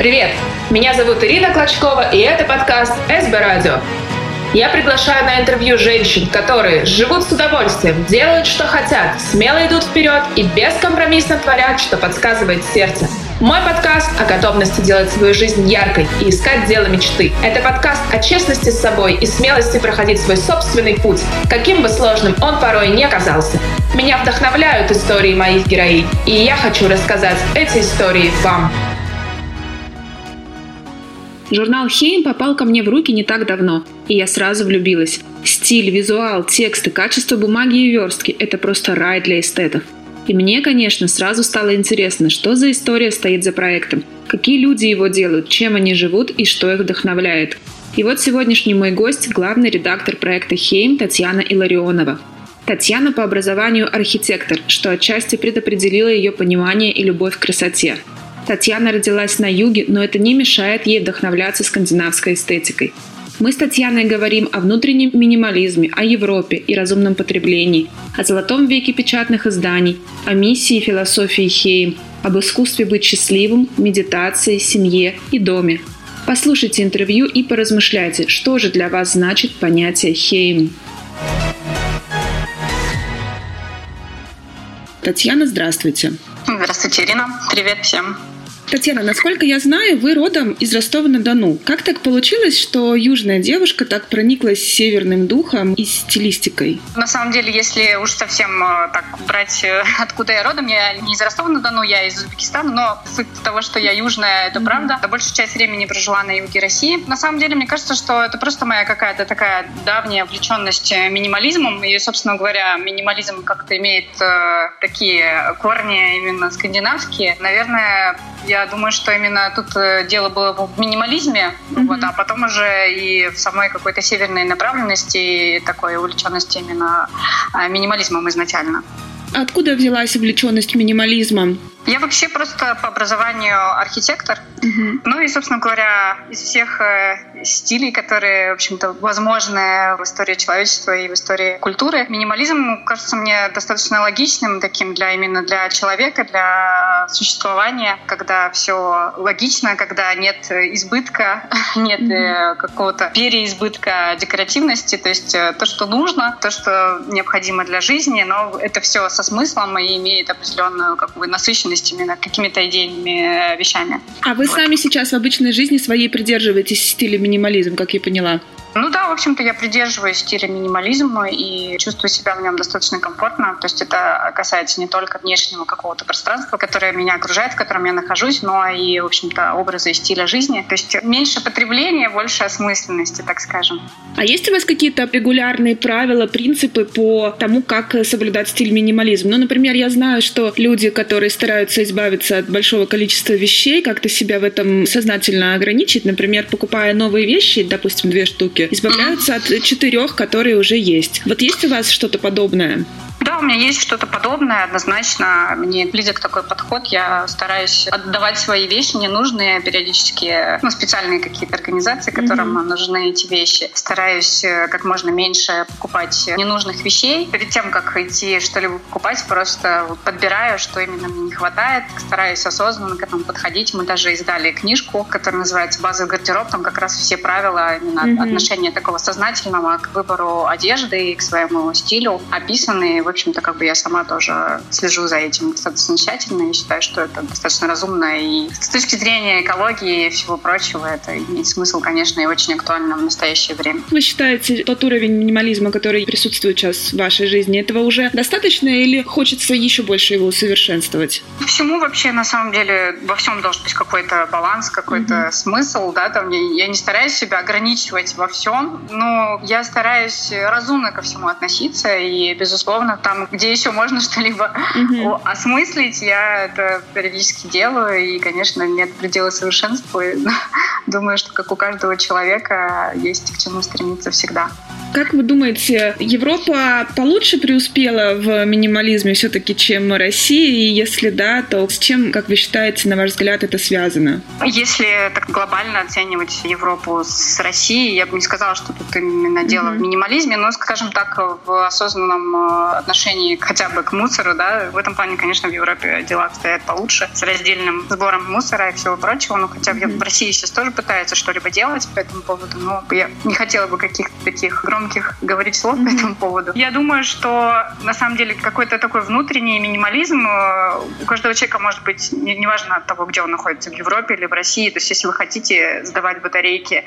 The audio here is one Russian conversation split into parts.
Привет! Меня зовут Ирина Клочкова, и это подкаст «СБ Радио». Я приглашаю на интервью женщин, которые живут с удовольствием, делают, что хотят, смело идут вперед и бескомпромиссно творят, что подсказывает сердце. Мой подкаст о готовности делать свою жизнь яркой и искать дело мечты. Это подкаст о честности с собой и смелости проходить свой собственный путь, каким бы сложным он порой не казался. Меня вдохновляют истории моих героинь, и я хочу рассказать эти истории вам. Журнал «Heim» попал ко мне в руки не так давно, и я сразу влюбилась. Стиль, визуал, тексты, качество бумаги и верстки – это просто рай для эстетов. И мне, конечно, сразу стало интересно, что за история стоит за проектом, какие люди его делают, чем они живут и что их вдохновляет. И вот сегодняшний мой гость – главный редактор проекта «Heim» Татьяна Илларионова. Татьяна по образованию архитектор, что отчасти предопределило ее понимание и любовь к красоте. Татьяна родилась на юге, но это не мешает ей вдохновляться скандинавской эстетикой. Мы с Татьяной говорим о внутреннем минимализме, о Европе и разумном потреблении, о золотом веке печатных изданий, о миссии и философии Heim, об искусстве быть счастливым, медитации, семье и доме. Послушайте интервью и поразмышляйте, что же для вас значит понятие Heim. Татьяна, здравствуйте. Здравствуйте, Ирина. Привет всем. Татьяна, насколько я знаю, вы родом из Ростова-на-Дону. Как так получилось, что южная девушка так прониклась северным духом и стилистикой? На самом деле, если уж совсем так брать, откуда я родом, я не из Ростова-на-Дону, я из Узбекистана, но суть того, что я южная, это правда. Большую часть времени прожила на юге России. На самом деле, мне кажется, что это просто моя какая-то такая давняя увлеченность минимализмом. И, собственно говоря, минимализм как-то имеет такие корни именно скандинавские. Наверное, я думаю, что именно тут дело было в минимализме, вот, а потом уже и в самой какой-то северной направленности и такой увлеченности именно минимализмом изначально. Откуда взялась увлеченность минимализмом? Я вообще просто по образованию архитектор. Ну и, собственно говоря, из всех стилей, которые, в общем-то, возможны в истории человечества и в истории культуры, минимализм кажется мне достаточно логичным таким именно для человека, для существования, когда все логично, когда нет избытка, нет какого-то переизбытка декоративности, то есть то, что нужно, то, что необходимо для жизни, но это все со смыслом и имеет определенную насыщенность именно какими-то идейными вещами. А вы сами сейчас в обычной жизни своей придерживаетесь стиля минимализм, как я поняла? Ну да, в общем-то, я придерживаюсь стиля минимализма и чувствую себя в нем достаточно комфортно. То есть это касается не только внешнего какого-то пространства, которое меня окружает, в котором я нахожусь, но и, в общем-то, образа и стиля жизни. То есть меньше потребления, больше осмысленности, так скажем. А есть у вас какие-то регулярные правила, принципы по тому, как соблюдать стиль минимализм? Ну, например, я знаю, что люди, которые стараются избавиться от большого количества вещей, как-то себя в этом сознательно ограничить, например, покупая новые вещи, допустим, 2 штуки, избавляются от 4, которые уже есть. Вот есть у вас что-то подобное? Да, у меня есть что-то подобное, однозначно. Мне близок такой подход. Я стараюсь отдавать свои вещи ненужные периодически, специальные какие-то организации, которым нужны эти вещи. Стараюсь как можно меньше покупать ненужных вещей. Перед тем, как идти что-либо покупать, просто подбираю, что именно мне не хватает. Стараюсь осознанно к этому подходить. Мы даже издали книжку, которая называется «Базовый гардероб». Там как раз все правила именно отношения такого сознательного к выбору одежды и к своему стилю описаны. В общем-то, я сама тоже слежу за этим достаточно тщательно и считаю, что это достаточно разумно. И с точки зрения экологии и всего прочего, это имеет смысл, конечно, и очень актуально в настоящее время. Вы считаете, тот уровень минимализма, который присутствует сейчас в вашей жизни, этого уже достаточно или хочется еще больше его усовершенствовать? Всему вообще, на самом деле, во всем должен быть какой-то баланс, какой-то смысл. Да? Я не стараюсь себя ограничивать во всем, но я стараюсь разумно ко всему относиться и, безусловно, там, где еще можно что-либо осмыслить, я это периодически делаю, и, конечно, нет предела совершенства. Думаю, что, как у каждого человека, есть к чему стремиться всегда. Как вы думаете, Европа получше преуспела в минимализме все-таки, чем Россия? И если да, то с чем, как вы считаете, на ваш взгляд, это связано? Если так глобально оценивать Европу с Россией, я бы не сказала, что тут именно дело в минимализме, но, скажем так, в осознанном отношении хотя бы к мусору, да, в этом плане, конечно, в Европе дела обстоят получше, с раздельным сбором мусора и всего прочего, но хотя бы в России сейчас тоже пытаются что-либо делать по этому поводу, но я не хотела бы каких-то таких громких говорить слов по этому поводу. Я думаю, что на самом деле какой-то такой внутренний минимализм у каждого человека может быть, неважно от того, где он находится, в Европе или в России. То есть если вы хотите сдавать батарейки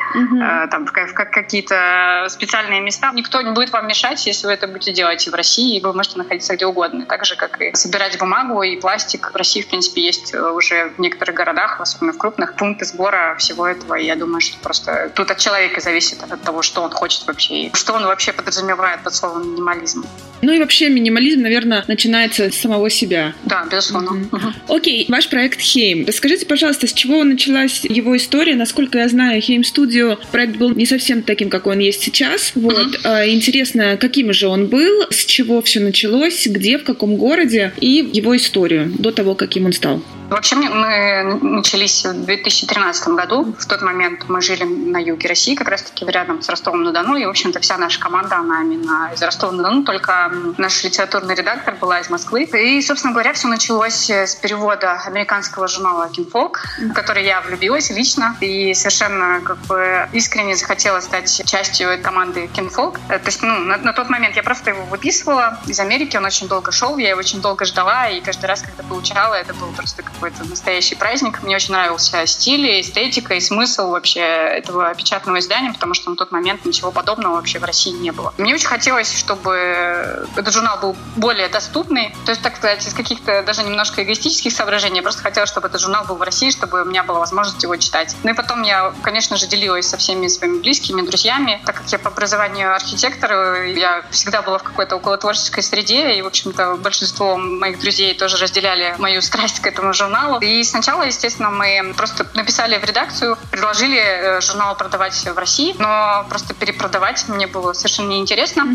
там, в какие-то специальные места, никто не будет вам мешать, если вы это будете делать и в России, и вы можете находиться где угодно. Так же, как и собирать бумагу и пластик. В России, в принципе, есть уже в некоторых городах, особенно в крупных, пункты сбора всего этого. И я думаю, что просто тут от человека зависит от того, что он хочет вообще, что он вообще подразумевает под словом минимализм. Ну и вообще минимализм, наверное, начинается с самого себя. Да, безусловно. Окей, ваш проект «Heim». Расскажите, пожалуйста, с чего началась его история? Насколько я знаю, «Heim Studio» проект был не совсем таким, какой он есть сейчас. Вот. Интересно, каким же он был, с чего все началось, где, в каком городе, и его историю до того, каким он стал. Вообще, мы начались в 2013 году. В тот момент мы жили на юге России, как раз-таки рядом с Ростовом-на-Дону. И, в общем-то, вся наша команда, она именно из Ростова-на-Дону, только наш литературный редактор была из Москвы. И, собственно говоря, все началось с перевода американского журнала Kinfolk, в который я влюбилась лично. И совершенно как бы искренне захотела стать частью команды Kinfolk. То есть, на тот момент я просто его выписывала из Америки. Он очень долго шел, я его очень долго ждала. И каждый раз, когда получала, это был просто какой-то настоящий праздник. Мне очень нравился стиль, и эстетика, и смысл вообще этого печатного издания, потому что на тот момент ничего подобного вообще в России не было. Мне очень хотелось, чтобы этот журнал был более доступный. То есть, так сказать, из каких-то даже немножко эгоистических соображений я просто хотела, чтобы этот журнал был в России, чтобы у меня была возможность его читать. Ну и потом я, конечно же, делилась со всеми своими близкими, друзьями. Так как я по образованию архитектор, я всегда была в какой-то околотворческой среде, и, в общем-то, большинство моих друзей тоже разделяли мою страсть к этому журналу. И сначала, естественно, мы просто написали в редакцию, предложили журнал продавать в России, но просто перепродавать мне было совершенно неинтересно.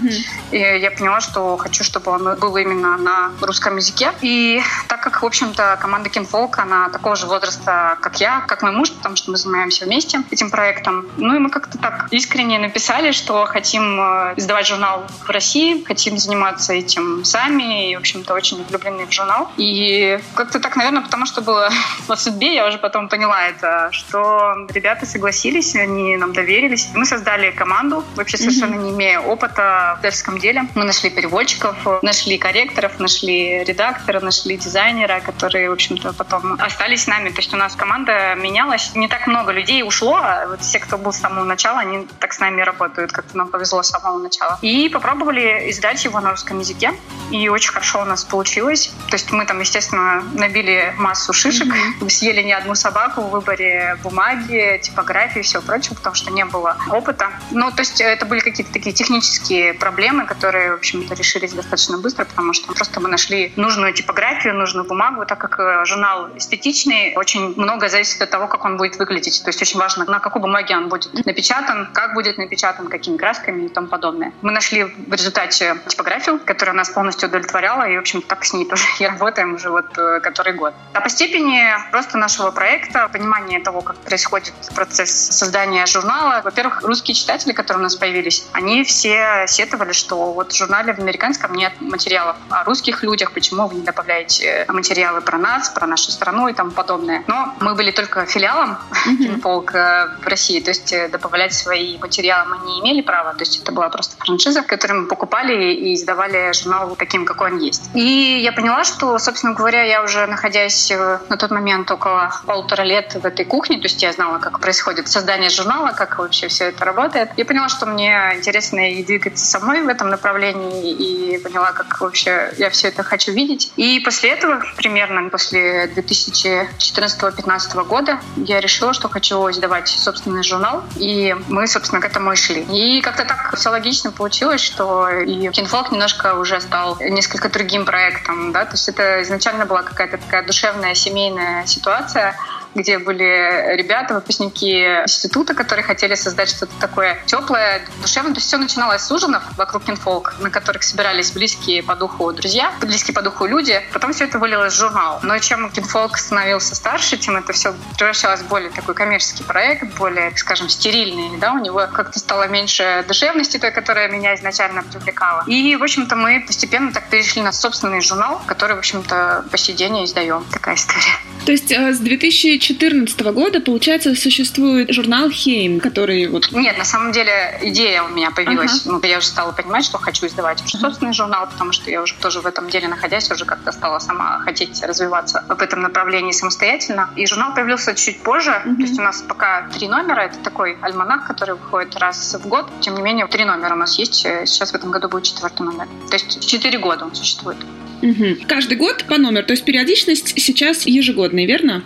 И я поняла, что хочу, чтобы он был именно на русском языке. И так как, в общем-то, команда Kinfolk, она такого же возраста, как я, как мой муж, потому что мы занимаемся вместе этим проектом. Ну и мы как-то так искренне написали, что хотим издавать журнал в России, хотим заниматься этим сами и, в общем-то, очень влюблены в журнал. И как-то так, наверное, потому что было по судьбе, я уже потом поняла это, что ребята согласились, они нам доверились. Мы создали команду, вообще совершенно не имея опыта в издательском деле. Мы нашли переводчиков, нашли корректоров, нашли редактора, нашли дизайнера, которые, в общем-то, потом остались с нами. То есть у нас команда менялась. Не так много людей ушло, а вот все, кто был с самого начала, они так с нами работают. Как-то нам повезло с самого начала. И попробовали издать его на русском языке. И очень хорошо у нас получилось. То есть мы там, естественно, набили массу шишек, съели не одну собаку в выборе бумаги, типографии и всего прочего, потому что не было опыта. Ну, то есть это были какие-то такие технические проблемы, которые, в общем-то, решились достаточно быстро, потому что просто мы нашли нужную типографию, нужную бумагу, так как журнал эстетичный, очень многое зависит от того, как он будет выглядеть. То есть очень важно, на какой бумаге он будет напечатан, как будет напечатан, какими красками и тому подобное. Мы нашли в результате типографию, которая нас полностью удовлетворяла, и, в общем-то, так с ней тоже и работаем уже вот который год. А по степени просто нашего проекта, понимания того, как происходит процесс создания журнала. Во-первых, русские читатели, которые у нас появились, они все сетовали, что вот в журнале в американском нет материалов о русских людях, почему вы не добавляете материалы про нас, про нашу страну и тому подобное. Но мы были только филиалом Kinfolk в России, то есть добавлять свои материалы мы не имели права, то есть это была просто франшиза, которую мы покупали и издавали журнал таким, какой он есть. И я поняла, что, собственно говоря, я уже, находясь на тот момент около 1,5 лет в этой кухне, то есть я знала, как происходит создание журнала, как вообще все это работает. Я поняла, что мне интересно и двигаться самой в этом направлении, и поняла, как вообще я все это хочу видеть. И после этого, примерно после 2014-2015 года, я решила, что хочу издавать собственный журнал, и мы, собственно, к этому и шли. И как-то так все логично получилось, что и Kinfolk немножко уже стал несколько другим проектом, да, то есть это изначально была какая-то такая душевная семейная ситуация, где были ребята, выпускники института, которые хотели создать что-то такое теплое, душевное. То есть все начиналось с ужинов вокруг Kinfolk, на которых собирались близкие по духу друзья, близкие по духу люди. Потом все это вылилось в журнал. Но чем Kinfolk становился старше, тем это все превращалось в более такой коммерческий проект, более, скажем, стерильный. Да? У него как-то стало меньше душевности той, которая меня изначально привлекала. И, в общем-то, мы постепенно так перешли на собственный журнал, который, в общем-то, по сей день издаем. Такая история. То есть с 2014 года, получается, существует журнал «Heim», который вот... Нет, на самом деле идея у меня появилась. Ага. Я уже стала понимать, что хочу издавать уже собственный журнал, потому что я уже тоже в этом деле находясь, уже как-то стала сама хотеть развиваться в этом направлении самостоятельно. И журнал появился чуть позже. Ага. То есть у нас пока 3 номера. Это такой альманах, который выходит раз в год. Тем не менее, 3 номера у нас есть. Сейчас в этом году будет 4-й номер. То есть 4 года он существует. Угу. Каждый год по номеру, то есть периодичность сейчас ежегодная, верно?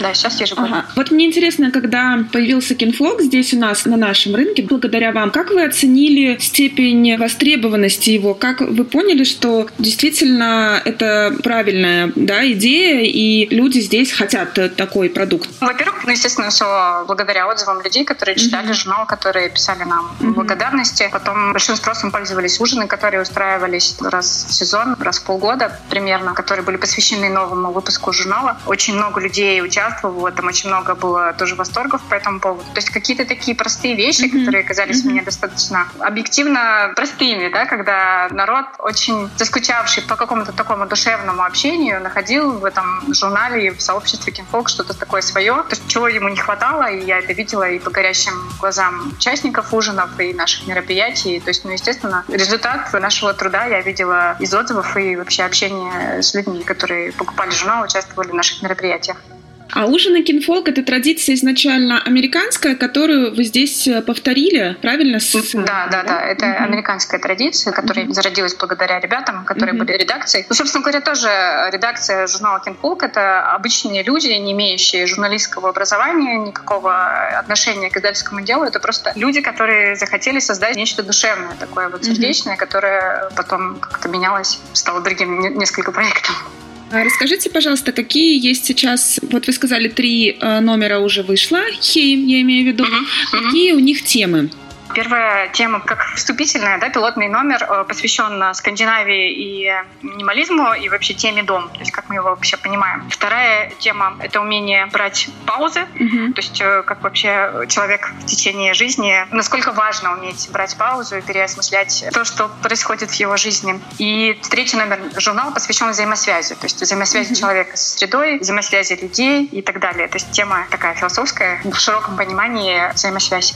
Да, сейчас ежегодно. Ага. Вот мне интересно, когда появился Kinfolk здесь у нас на нашем рынке, благодаря вам, как вы оценили степень востребованности его? Как вы поняли, что действительно это правильная идея, и люди здесь хотят такой продукт? Во-первых, естественно, все благодаря отзывам людей, которые читали журнал, которые писали нам благодарности. Потом большим спросом пользовались ужины, которые устраивались раз в сезон, раз в полгода примерно, которые были посвящены новому выпуску журнала. Очень много людей участвовала, там очень много было тоже восторгов по этому поводу. То есть какие-то такие простые вещи, которые казались мне достаточно объективно простыми, да, когда народ, очень заскучавший по какому-то такому душевному общению, находил в этом журнале и в сообществе Kinfolk что-то такое свое, то, чего ему не хватало, и я это видела и по горящим глазам участников ужинов и наших мероприятий. То есть, естественно, результат нашего труда я видела из отзывов и вообще общения с людьми, которые покупали журнал, участвовали в наших мероприятиях. А ужины Kinfolk — это традиция изначально американская, которую вы здесь повторили, правильно? Да. Это американская традиция, которая зародилась благодаря ребятам, которые были редакцией. Собственно говоря, тоже редакция журнала Kinfolk — это обычные люди, не имеющие журналистского образования, никакого отношения к издательскому делу. Это просто люди, которые захотели создать нечто душевное, такое вот сердечное, которое потом как-то менялось, стало другим несколько проектов. Расскажите, пожалуйста, какие есть сейчас, вот вы сказали, 3 номера уже вышло, «Heim», я имею в виду, какие у них темы? Первая тема, как вступительная, пилотный номер, посвящен Скандинавии и минимализму и вообще теме «Дом», то есть как мы его вообще понимаем. Вторая тема — это умение брать паузы, то есть как вообще человек в течение жизни, насколько важно уметь брать паузу и переосмыслять то, что происходит в его жизни. И 3-й номер журнала посвящен взаимосвязи, то есть взаимосвязи человека со средой, взаимосвязи людей и так далее. То есть тема такая философская, в широком понимании взаимосвязи.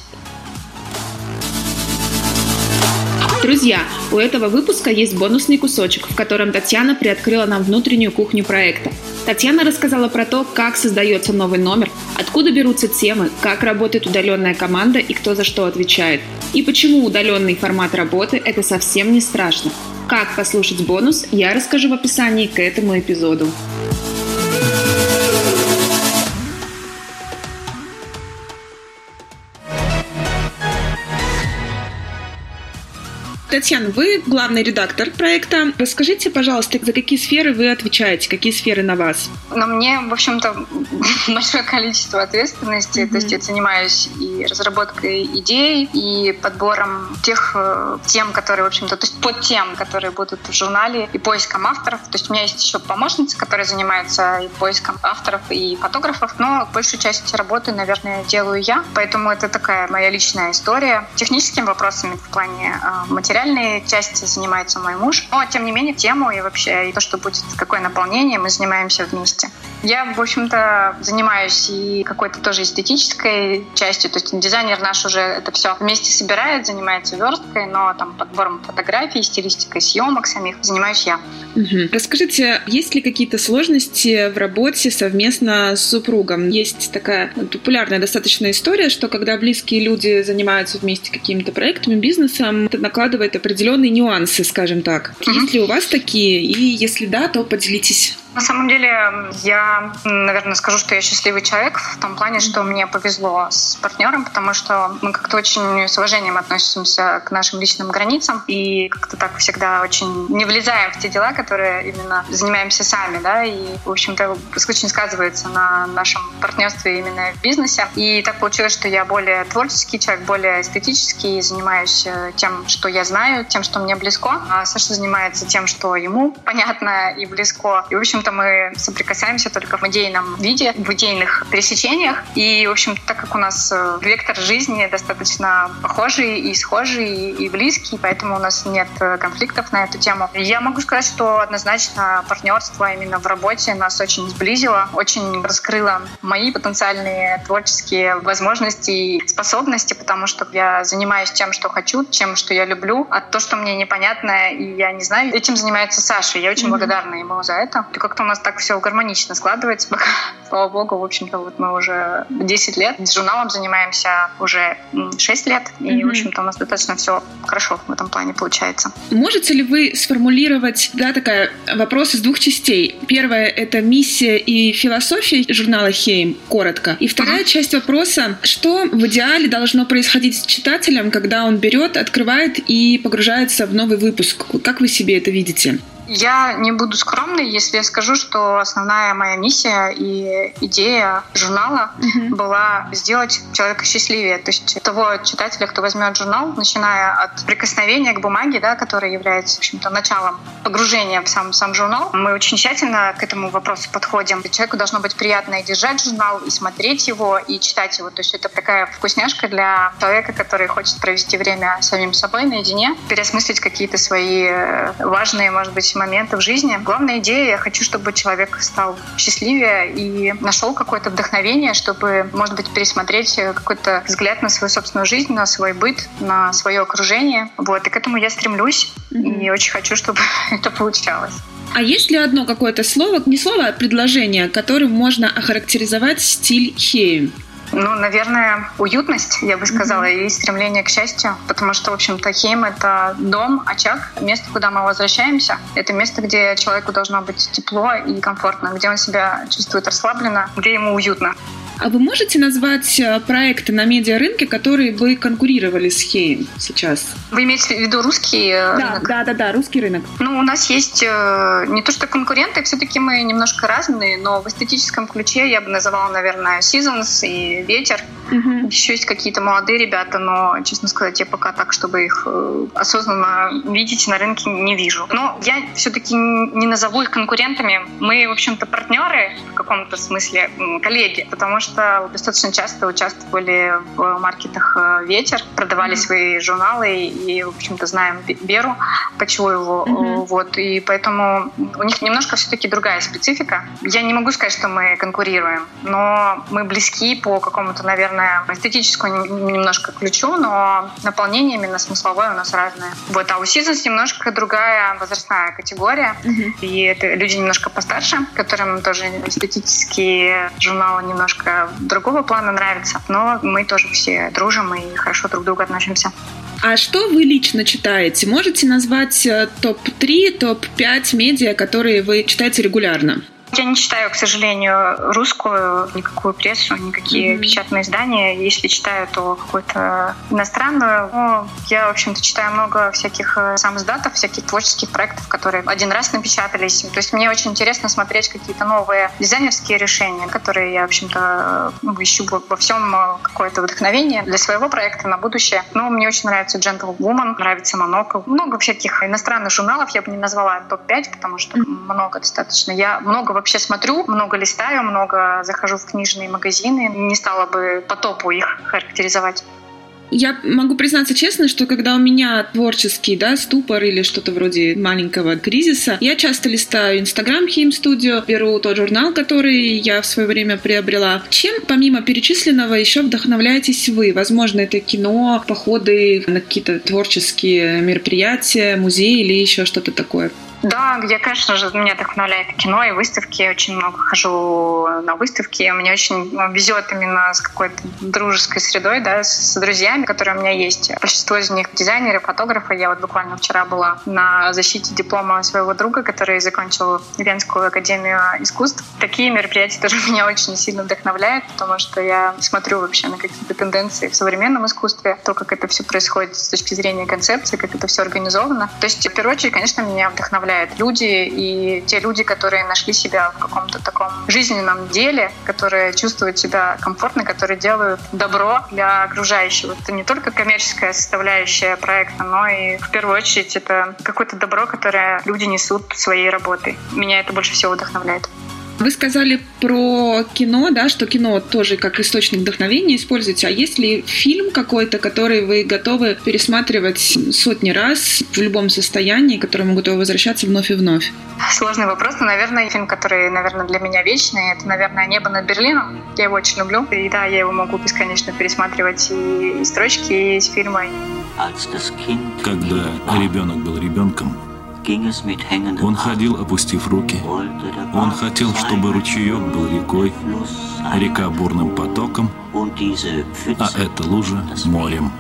Друзья, у этого выпуска есть бонусный кусочек, в котором Татьяна приоткрыла нам внутреннюю кухню проекта. Татьяна рассказала про то, как создается новый номер, откуда берутся темы, как работает удаленная команда и кто за что отвечает. И почему удаленный формат работы – это совсем не страшно. Как послушать бонус, я расскажу в описании к этому эпизоду. Татьяна, вы главный редактор проекта. Расскажите, пожалуйста, за какие сферы вы отвечаете, какие сферы на вас? Но мне, в общем-то, большое количество ответственности. То есть я занимаюсь и разработкой идей, и подбором тех тем, которые, в общем-то, то есть под тем, которые будут в журнале, и поиском авторов. То есть у меня есть еще помощница, которая занимается и поиском авторов, и фотографов, но большую часть работы, наверное, делаю я. Поэтому это такая моя личная история. Техническими вопросами в плане материала части занимается мой муж. Но, тем не менее, тему и вообще и то, что будет, какое наполнение, мы занимаемся вместе. Я, в общем-то, занимаюсь и какой-то тоже эстетической частью. То есть дизайнер наш уже это все вместе собирает, занимается версткой, но там подбором фотографий, стилистикой съемок самих занимаюсь я. Угу. Расскажите, есть ли какие-то сложности в работе совместно с супругом? Есть такая популярная достаточно история, что когда близкие люди занимаются вместе какими-то проектами, бизнесом, это накладывает определенные нюансы, скажем так. Есть ли у вас такие? И если да, то поделитесь. На самом деле, я, наверное, скажу, что я счастливый человек в том плане, что мне повезло с партнером, потому что мы как-то очень с уважением относимся к нашим личным границам и как-то так всегда очень не влезаем в те дела, которые именно занимаемся сами, да, и, в общем-то, очень сказывается на нашем партнерстве именно в бизнесе. И так получилось, что я более творческий человек, более эстетический, занимаюсь тем, что я знаю, тем, что мне близко, а Саша занимается тем, что ему понятно и близко. И, в общем, мы соприкасаемся только в идейном виде, в идейных пересечениях. И, в общем, так как у нас вектор жизни достаточно похожий и схожий, и близкий, поэтому у нас нет конфликтов на эту тему. Я могу сказать, что однозначно партнерство именно в работе нас очень сблизило, очень раскрыло мои потенциальные творческие возможности и способности, потому что я занимаюсь тем, что хочу, тем, что я люблю, а то, что мне непонятно, и я не знаю, этим занимается Саша. Я очень благодарна ему за это. Как-то у нас так все гармонично складывается пока. Слава богу, в общем-то, вот мы уже 10 лет. С журналом занимаемся уже 6 лет. И, в общем-то, у нас достаточно все хорошо в этом плане получается. Можете ли вы сформулировать, да, такой вопрос из двух частей? Первое — это миссия и философия журнала «Heim», коротко. И вторая часть вопроса, что в идеале должно происходить с читателем, когда он берет, открывает и погружается в новый выпуск? Как вы себе это видите? Я не буду скромной, если я скажу, что основная моя миссия и идея журнала была сделать человека счастливее. То есть того читателя, кто возьмет журнал, начиная от прикосновения к бумаге, да, которая является, в общем-то, началом погружения в сам журнал. Мы очень тщательно к этому вопросу подходим. Человеку должно быть приятно и держать журнал, и смотреть его, и читать его. То есть это такая вкусняшка для человека, который хочет провести время самим собой наедине, переосмыслить какие-то свои важные, может быть, моменты в жизни. Главная идея — я хочу, чтобы человек стал счастливее и нашел какое-то вдохновение, чтобы, может быть, пересмотреть какой-то взгляд на свою собственную жизнь, на свой быт, на свое окружение. Вот. И к этому я стремлюсь, и очень хочу, чтобы это получалось. А есть ли одно какое-то слово, не слово, а предложение, которым можно охарактеризовать стиль «Heim»? Ну, наверное, уютность, я бы сказала, и стремление к счастью, потому что, в общем-то, «Heim» — это дом, очаг, место, куда мы возвращаемся. Это место, где человеку должно быть тепло и комфортно, где он себя чувствует расслабленно, где ему уютно. А вы можете назвать проекты на медиарынке, которые бы конкурировали с «Heim» сейчас? Вы имеете в виду русский рынок? Да, русский рынок. Ну, у нас есть не то что конкуренты, все-таки мы немножко разные, но в эстетическом ключе я бы называла, наверное, «Seasons» и «Ветер». Еще есть какие-то молодые ребята, но, честно сказать, я пока так, чтобы их осознанно видеть на рынке, не вижу. Но я все-таки не назову их конкурентами. Мы, в общем-то, партнеры в каком-то смысле, коллеги, потому что достаточно часто участвовали в маркетах «Ветер», продавали свои журналы и, в общем-то, знаем Беру Почуеву. Вот, и поэтому у них немножко все-таки другая специфика. Я не могу сказать, что мы конкурируем, но мы близки по какому-то, наверное, эстетическому немножко ключу, но наполнение именно смысловое у нас разное. Вот, а у «Seasons» немножко другая возрастная категория, и это люди немножко постарше, которым тоже эстетические журналы немножко другого плана нравится, но мы тоже все дружим и хорошо друг к другу относимся. А что вы лично читаете? Можете назвать топ-3, топ-5 медиа, которые вы читаете регулярно? Я не читаю, к сожалению, русскую, никакую прессу, никакие печатные издания. Если читаю, то какую-то иностранную. Но я, в общем-то, читаю много всяких самоиздатов, всяких творческих проектов, которые один раз напечатались. То есть мне очень интересно смотреть какие-то новые дизайнерские решения, которые я, в общем-то, ищу во всем какое-то вдохновение для своего проекта на будущее. Но мне очень нравится Gentlewoman, нравится Monocle. Много всяких иностранных журналов, я бы не назвала топ-5, потому что много достаточно. Я много вообще смотрю, много листаю, много захожу в книжные магазины. Не стала бы по топу их характеризовать. Я могу признаться честно, что когда у меня творческий, да, ступор или что-то вроде маленького кризиса, я часто листаю Instagram Heim Studio, беру тот журнал, который я в свое время приобрела. Чем, помимо перечисленного, еще вдохновляетесь вы? Возможно, это кино, походы на какие-то творческие мероприятия, музеи или еще что-то такое? Да, я, конечно же, меня вдохновляет кино и выставки. Я очень много хожу на выставки. Мне очень везет именно с какой-то дружеской средой, да, с друзьями, которые у меня есть. Большинство из них дизайнеры, фотографы. Я вот буквально вчера была на защите диплома своего друга, который закончил Венскую академию искусств. Такие мероприятия тоже меня очень сильно вдохновляют, потому что я смотрю вообще на какие-то тенденции в современном искусстве, то, как это все происходит с точки зрения концепции, как это все организовано. То есть, в первую очередь, конечно, меня вдохновляет люди и те люди, которые нашли себя в каком-то таком жизненном деле, которые чувствуют себя комфортно, которые делают добро для окружающего. Это не только коммерческая составляющая проекта, но и в первую очередь это какое-то добро, которое люди несут своей работой. Меня это больше всего вдохновляет. Вы сказали про кино, да, что кино тоже как источник вдохновения используете. А есть ли фильм какой-то, который вы готовы пересматривать сотни раз в любом состоянии, к которому готовы возвращаться вновь и вновь? Сложный вопрос, но, наверное, фильм, который, наверное, для меня вечный, это, наверное, «Небо над Берлином». Я его очень люблю. И да, я его могу бесконечно пересматривать и строчки из фильма. Когда ребенок был ребенком, он ходил, опустив руки. Он хотел, чтобы ручеек был рекой, река бурным потоком, а эта лужа морем.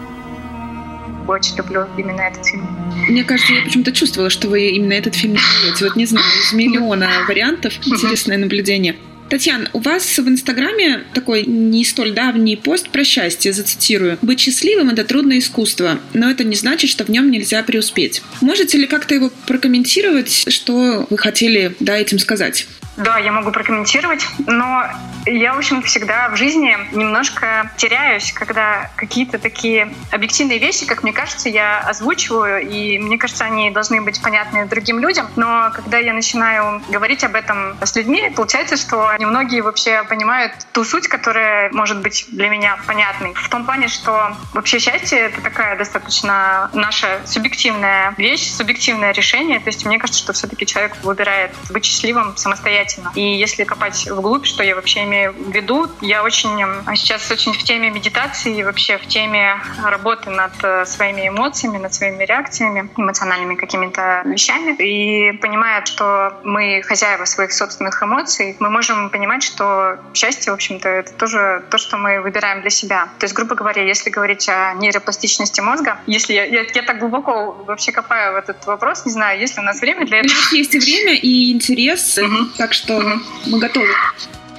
Очень люблю именно этот фильм. Мне кажется, я почему-то чувствовала, что вы именно этот фильм любите. Вот не знаю, из миллиона вариантов. Интересное наблюдение. Татьяна, у вас в Инстаграме такой не столь давний пост про счастье, зацитирую. «Быть счастливым – это трудное искусство, но это не значит, что в нем нельзя преуспеть». Можете ли как-то его прокомментировать, что вы хотели, да, этим сказать? Да, я могу прокомментировать, но я, в общем, всегда в жизни немножко теряюсь, когда какие-то такие объективные вещи, как мне кажется, я озвучиваю, и мне кажется, они должны быть понятны другим людям, но когда я начинаю говорить об этом с людьми, получается, что немногие вообще понимают ту суть, которая может быть для меня понятной. В том плане, что вообще счастье — это такая достаточно наша субъективная вещь, субъективное решение, то есть мне кажется, что все-таки человек выбирает быть счастливым самостоятельно. И если копать вглубь, что я вообще имею в виду, я очень сейчас очень в теме медитации и вообще в теме работы над своими эмоциями, над своими реакциями, эмоциональными какими-то вещами. И понимая, что мы хозяева своих собственных эмоций, мы можем понимать, что счастье, в общем-то, это тоже то, что мы выбираем для себя. То есть, грубо говоря, если говорить о нейропластичности мозга, если я так глубоко вообще копаю в этот вопрос, не знаю, есть ли у нас время для этого. У нас есть и время, и интерес. Так что мы готовы.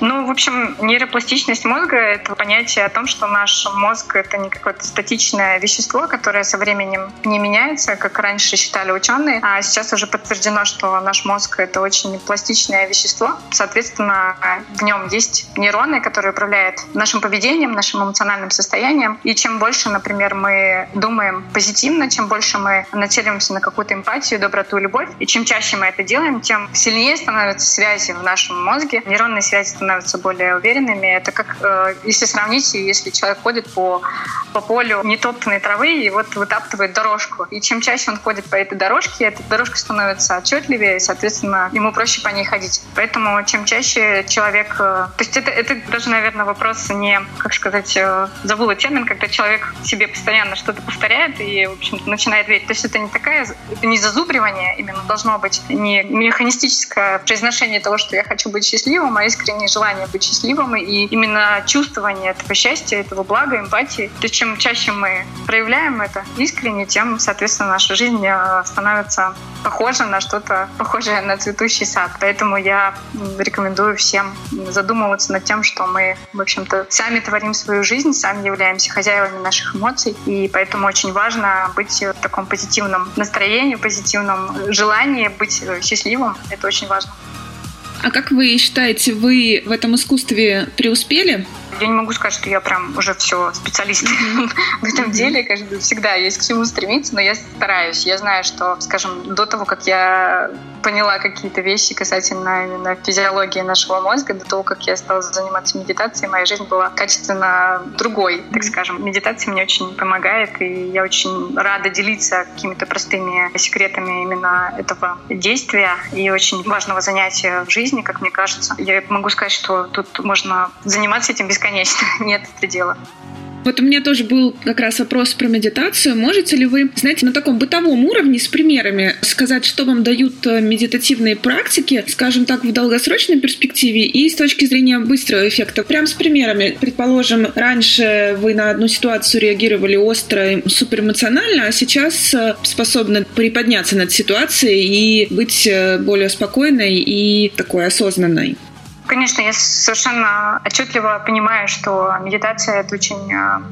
Ну, в общем, нейропластичность мозга — это понятие о том, что наш мозг — это не какое-то статичное вещество, которое со временем не меняется, как раньше считали ученые, а сейчас уже подтверждено, что наш мозг — это очень пластичное вещество. Соответственно, в нем есть нейроны, которые управляют нашим поведением, нашим эмоциональным состоянием. И чем больше, например, мы думаем позитивно, чем больше мы нацеливаемся на какую-то эмпатию, доброту, любовь, и чем чаще мы это делаем, тем сильнее становятся связи в нашем мозге, нейронные связи становятся более уверенными. Это как, если сравнить, если человек ходит по полю нетоптанной травы и вот вытаптывает дорожку. И чем чаще он ходит по этой дорожке, эта дорожка становится отчетливее, и, соответственно, ему проще по ней ходить. Поэтому чем чаще человек... То есть это даже, наверное, вопрос не... Как сказать? Забыла термин, когда человек себе постоянно что-то повторяет и, в общем-то, начинает верить. То есть это не такая... Это не зазубривание именно должно быть, не механистическое произношение того, что я хочу быть счастливым, а искренне желание быть счастливым, и именно чувствование этого счастья, этого блага, эмпатии. То есть чем чаще мы проявляем это искренне, тем, соответственно, наша жизнь становится похожа на что-то похожее на цветущий сад. Поэтому я рекомендую всем задумываться над тем, что мы, в общем-то, сами творим свою жизнь, сами являемся хозяевами наших эмоций, и поэтому очень важно быть в таком позитивном настроении, позитивном желании быть счастливым. Это очень важно. А как вы считаете, вы в этом искусстве преуспели? Я не могу сказать, что я прям уже все специалист в этом деле. Кажется, всегда есть к чему стремиться, но я стараюсь. Я знаю, что, скажем, до того, как я поняла какие-то вещи касательно именно физиологии нашего мозга, до того, как я стала заниматься медитацией, моя жизнь была качественно другой, так скажем. Медитация мне очень помогает, и я очень рада делиться какими-то простыми секретами именно этого действия и очень важного занятия в жизни, как мне кажется. Я могу сказать, что тут можно заниматься этим бесконечно. Нет предела. Вот у меня тоже был как раз вопрос про медитацию. Можете ли вы, знаете, на таком бытовом уровне с примерами сказать, что вам дают медитативные практики, скажем так, в долгосрочной перспективе и с точки зрения быстрого эффекта? Прям с примерами. Предположим, раньше вы на одну ситуацию реагировали остро и суперэмоционально, а сейчас способны приподняться над ситуацией и быть более спокойной и такой осознанной. Конечно, я совершенно отчетливо понимаю, что медитация — это очень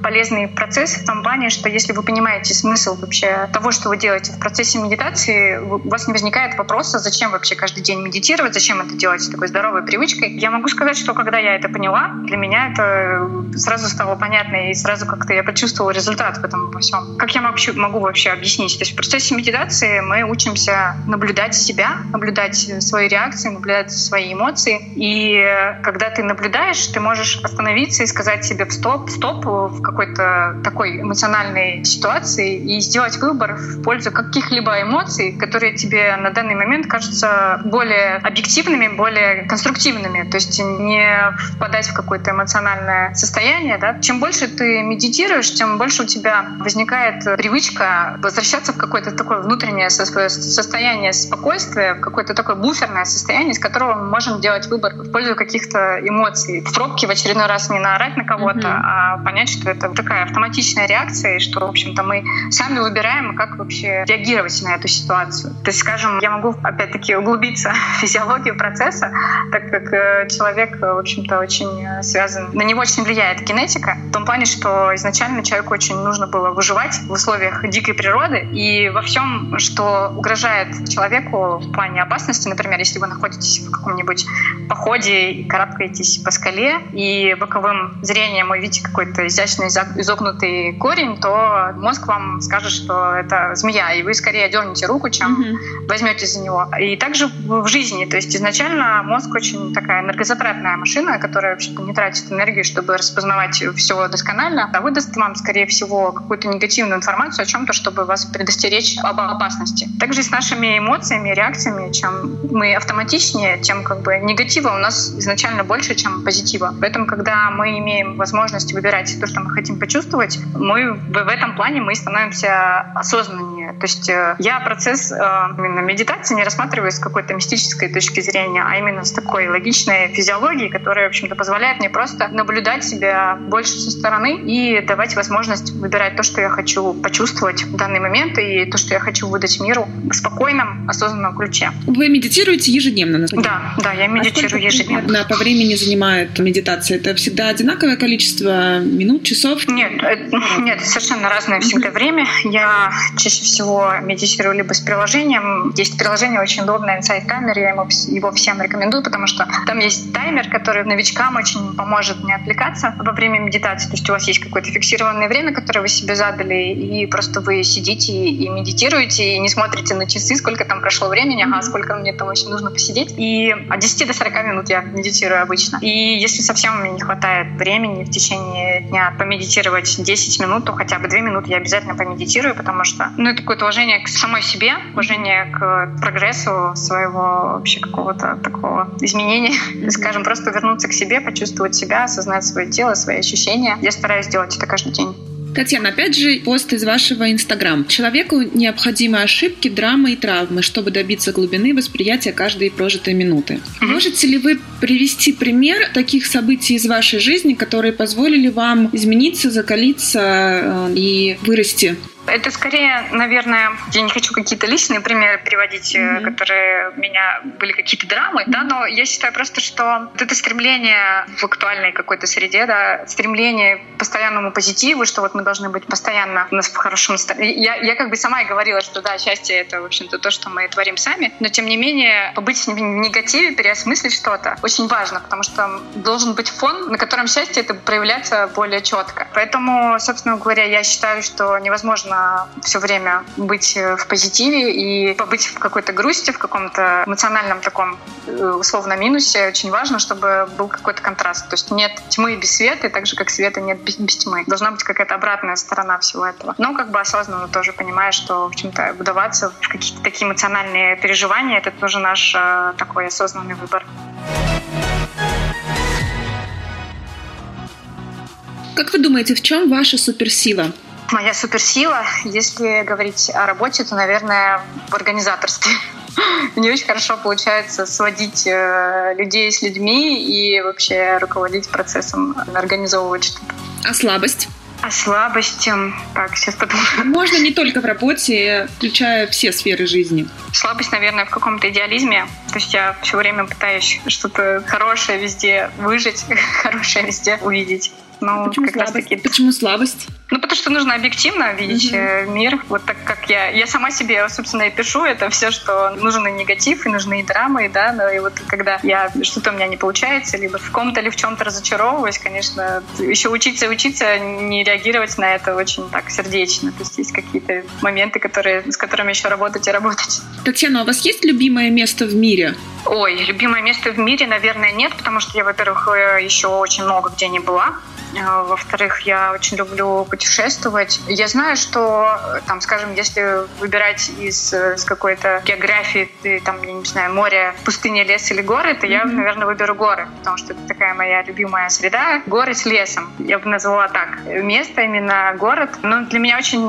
полезный процесс в том плане, что если вы понимаете смысл вообще того, что вы делаете в процессе медитации, у вас не возникает вопроса, зачем вообще каждый день медитировать, зачем это делать с такой здоровой привычкой. Я могу сказать, что когда я это поняла, для меня это сразу стало понятно, и сразу как-то я почувствовала результат в этом во всем. Как я могу вообще объяснить? То есть в процессе медитации мы учимся наблюдать себя, наблюдать свои реакции, наблюдать свои эмоции. И когда ты наблюдаешь, ты можешь остановиться и сказать себе «стоп» в какой-то такой эмоциональной ситуации и сделать выбор в пользу каких-либо эмоций, которые тебе на данный момент кажутся более объективными, более конструктивными, то есть не впадать в какое-то эмоциональное состояние. Да? Чем больше ты медитируешь, тем больше у тебя возникает привычка возвращаться в какое-то такое внутреннее состояние спокойствия, в какое-то такое буферное состояние, из которого мы можем делать выбор в пользу каких-то эмоций. В пробке в очередной раз не наорать на кого-то, а понять, что это такая автоматичная реакция, и что, в общем-то, мы сами выбираем, как вообще реагировать на эту ситуацию. То есть, скажем, я могу, опять-таки, углубиться в физиологию процесса, так как человек, в общем-то, очень связан, на него очень влияет генетика, в том плане, что изначально человеку очень нужно было выживать в условиях дикой природы, и во всем, что угрожает человеку в плане опасности, например, если вы находитесь в каком-нибудь походе и карабкаетесь по скале, и боковым зрением увидите какой-то изящный изогнутый корень, то мозг вам скажет, что это змея, и вы скорее дернете руку, чем возьмете за него. И также в жизни, то есть изначально мозг очень такая энергозатратная машина, которая вообще-то не тратит энергию, чтобы распознавать все досконально, а выдаст вам, скорее всего, какую-то негативную информацию о чем-то, чтобы вас предостеречь об опасности. Также и с нашими эмоциями, реакциями, чем мы автоматичнее, тем как бы негативно у нас изначально больше, чем позитива. Поэтому, когда мы имеем возможность выбирать то, что мы хотим почувствовать, мы в этом плане мы становимся осознаннее. То есть я процесс именно медитации не рассматриваю с какой-то мистической точки зрения, а именно с такой логичной физиологией, которая, в общем-то, позволяет мне просто наблюдать себя больше со стороны и давать возможность выбирать то, что я хочу почувствовать в данный момент и то, что я хочу выдать миру в спокойном, осознанном ключе. Вы медитируете ежедневно, насколько? Да, я медитирую. Примерно по времени занимает медитация? Это всегда одинаковое количество минут, часов? Нет, совершенно разное всегда время. Я чаще всего медитирую либо с приложением. Есть приложение очень удобное, Insight Timer, я его всем рекомендую, потому что там есть таймер, который новичкам очень поможет не отвлекаться во время медитации. То есть у вас есть какое-то фиксированное время, которое вы себе задали, и просто вы сидите и медитируете, и не смотрите на часы, сколько там прошло времени, сколько мне там очень нужно посидеть. И от 10 до 40 минут я медитирую обычно. И если совсем мне не хватает времени в течение дня помедитировать 10 минут, то хотя бы 2 минуты я обязательно помедитирую, потому что это какое-то уважение к самой себе, уважение к прогрессу своего вообще какого-то такого изменения. Скажем, просто вернуться к себе, почувствовать себя, осознать свое тело, свои ощущения. Я стараюсь делать это каждый день. Татьяна, опять же, пост из вашего Instagram. Человеку необходимы ошибки, драмы и травмы, чтобы добиться глубины восприятия каждой прожитой минуты. Можете ли вы привести пример таких событий из вашей жизни, которые позволили вам измениться, закалиться и вырасти? Это скорее, наверное, я не хочу какие-то личные примеры приводить, которые у меня были какие-то драмы, да, но я считаю просто, что вот это стремление в актуальной какой-то среде, да, стремление к постоянному позитиву, что вот мы должны быть постоянно у нас в хорошем настроении. Я как бы сама и говорила, что да, счастье — это, в общем-то, то, что мы творим сами, но тем не менее побыть в негативе, переосмыслить что-то очень важно, потому что должен быть фон, на котором счастье это проявляется более четко. Поэтому, собственно говоря, я считаю, что невозможно все время быть в позитиве и побыть в какой-то грусти, в каком-то эмоциональном таком условно минусе. Очень важно, чтобы был какой-то контраст. То есть нет тьмы без света, так же, как света нет без тьмы. Должна быть какая-то обратная сторона всего этого. Но как бы осознанно тоже понимая, что в чем-то вдаваться в какие-то такие эмоциональные переживания, это тоже наш такой осознанный выбор. Как вы думаете, в чем ваша суперсила? Моя суперсила, если говорить о работе, то, наверное, в организаторстве. Мне очень хорошо получается сводить людей с людьми и вообще руководить процессом, организовывать что-то. А слабость? А слабость, так, сейчас подумаю. Можно не только в работе, включая все сферы жизни. Слабость, наверное, в каком-то идеализме. То есть я все время пытаюсь что-то хорошее везде выжить, хорошее везде увидеть. Ну, почему как слабость? Почему слабость? Ну, потому что нужно объективно видеть мир. Вот так как я сама себе, собственно, и пишу. Это все, что нужен и негатив, и нужны и драмы, да. Но и вот когда что-то у меня не получается, либо в ком-то или в чем-то разочаровываюсь, конечно, еще учиться и учиться, не реагировать на это очень так сердечно. То есть есть какие-то моменты, с которыми еще работать и работать. Татьяна, а у вас есть любимое место в мире? Ой, любимое место в мире, наверное, нет, потому что я, во-первых, еще очень много где не была. Во-вторых, я очень люблю путешествовать. Я знаю, что, там, скажем, если выбирать из какой-то географии, там, я не знаю, море, пустыня, лес или горы, то я, наверное, выберу горы, потому что это такая моя любимая среда. Горы с лесом. Я бы назвала так. Место, именно город. Но для меня очень,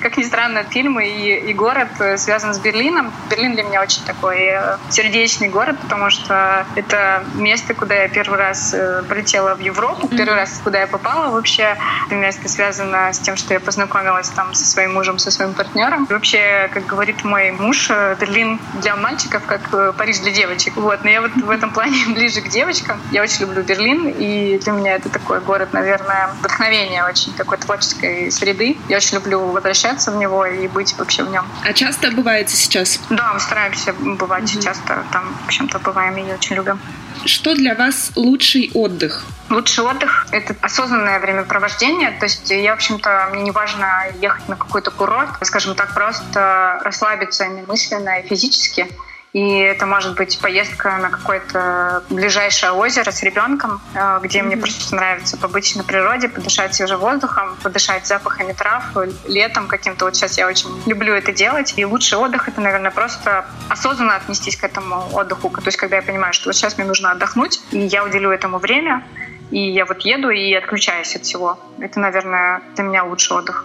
как ни странно, фильм и город связан с Берлином. Берлин для меня очень такой сердечный город, потому что это место, куда я первый раз полетела в Европу, первый раз, куда я попала вообще. Это место связано с тем, что я познакомилась там со своим мужем, со своим партнером. Вообще, как говорит мой муж, Берлин для мальчиков, как Париж для девочек. Вот. Но я вот в этом плане ближе к девочкам. Я очень люблю Берлин, и для меня это такой город, наверное, вдохновение очень такой творческой среды. Я очень люблю возвращаться в него и быть вообще в нем. А часто бываете сейчас? Да, мы стараемся бывать часто. Там, в общем-то, бываем, и я очень люблю. Что для вас лучший отдых? Лучший отдых — это осознанное времяпровождение. То есть я, в общем-то, мне не важно ехать на какой-то курорт, скажем так, просто расслабиться мысленно и физически. И это может быть поездка на какое-то ближайшее озеро с ребенком, где мне просто нравится побыть на природе, подышать свежим воздухом, подышать запахами трав, летом каким-то. Вот сейчас я очень люблю это делать. И лучший отдых — это, наверное, просто осознанно отнестись к этому отдыху. То есть когда я понимаю, что вот сейчас мне нужно отдохнуть, и я уделю этому время, и я вот еду и отключаюсь от всего. Это, наверное, для меня лучший отдых.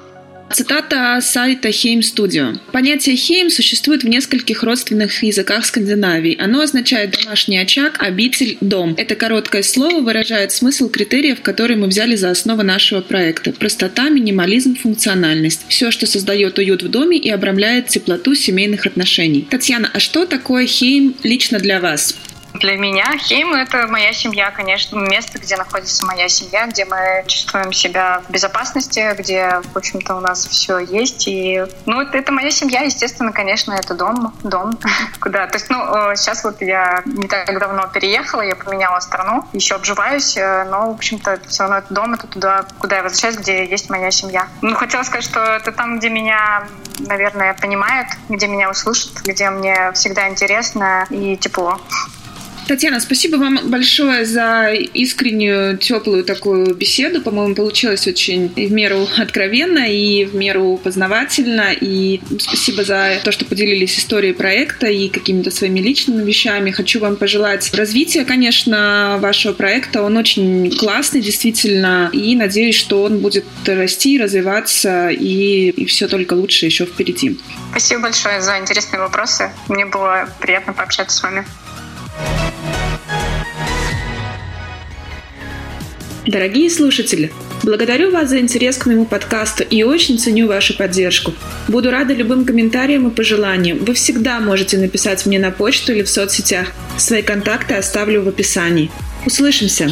Цитата сайта Heim Studio. Понятие «хейм» существует в нескольких родственных языках Скандинавии. Оно означает «домашний очаг», «обитель», «дом». Это короткое слово выражает смысл критериев, которые мы взяли за основу нашего проекта. Простота, минимализм, функциональность. Все, что создает уют в доме и обрамляет теплоту семейных отношений. Татьяна, а что такое «хейм» лично для вас? Для меня Хейм — это моя семья, конечно, место, где находится моя семья, где мы чувствуем себя в безопасности, где, в общем-то, у нас все есть. И, ну, это моя семья, естественно, конечно, это дом, куда. То есть, ну, сейчас вот я не так давно переехала, я поменяла страну, еще обживаюсь, но, в общем-то, все равно это дом, это туда, куда я возвращаюсь, где есть моя семья. Ну, хотела сказать, что это там, где меня, наверное, понимают, где меня услышат, где мне всегда интересно и тепло. Татьяна, спасибо вам большое за искреннюю, теплую такую беседу. По-моему, получилось очень в меру откровенно и в меру познавательно. И спасибо за то, что поделились историей проекта и какими-то своими личными вещами. Хочу вам пожелать развития, конечно, вашего проекта. Он очень классный, действительно. И надеюсь, что он будет расти, развиваться, и все только лучше еще впереди. Спасибо большое за интересные вопросы. Мне было приятно пообщаться с вами. Дорогие слушатели, благодарю вас за интерес к моему подкасту и очень ценю вашу поддержку. Буду рада любым комментариям и пожеланиям. Вы всегда можете написать мне на почту или в соцсетях. Свои контакты оставлю в описании. Услышимся!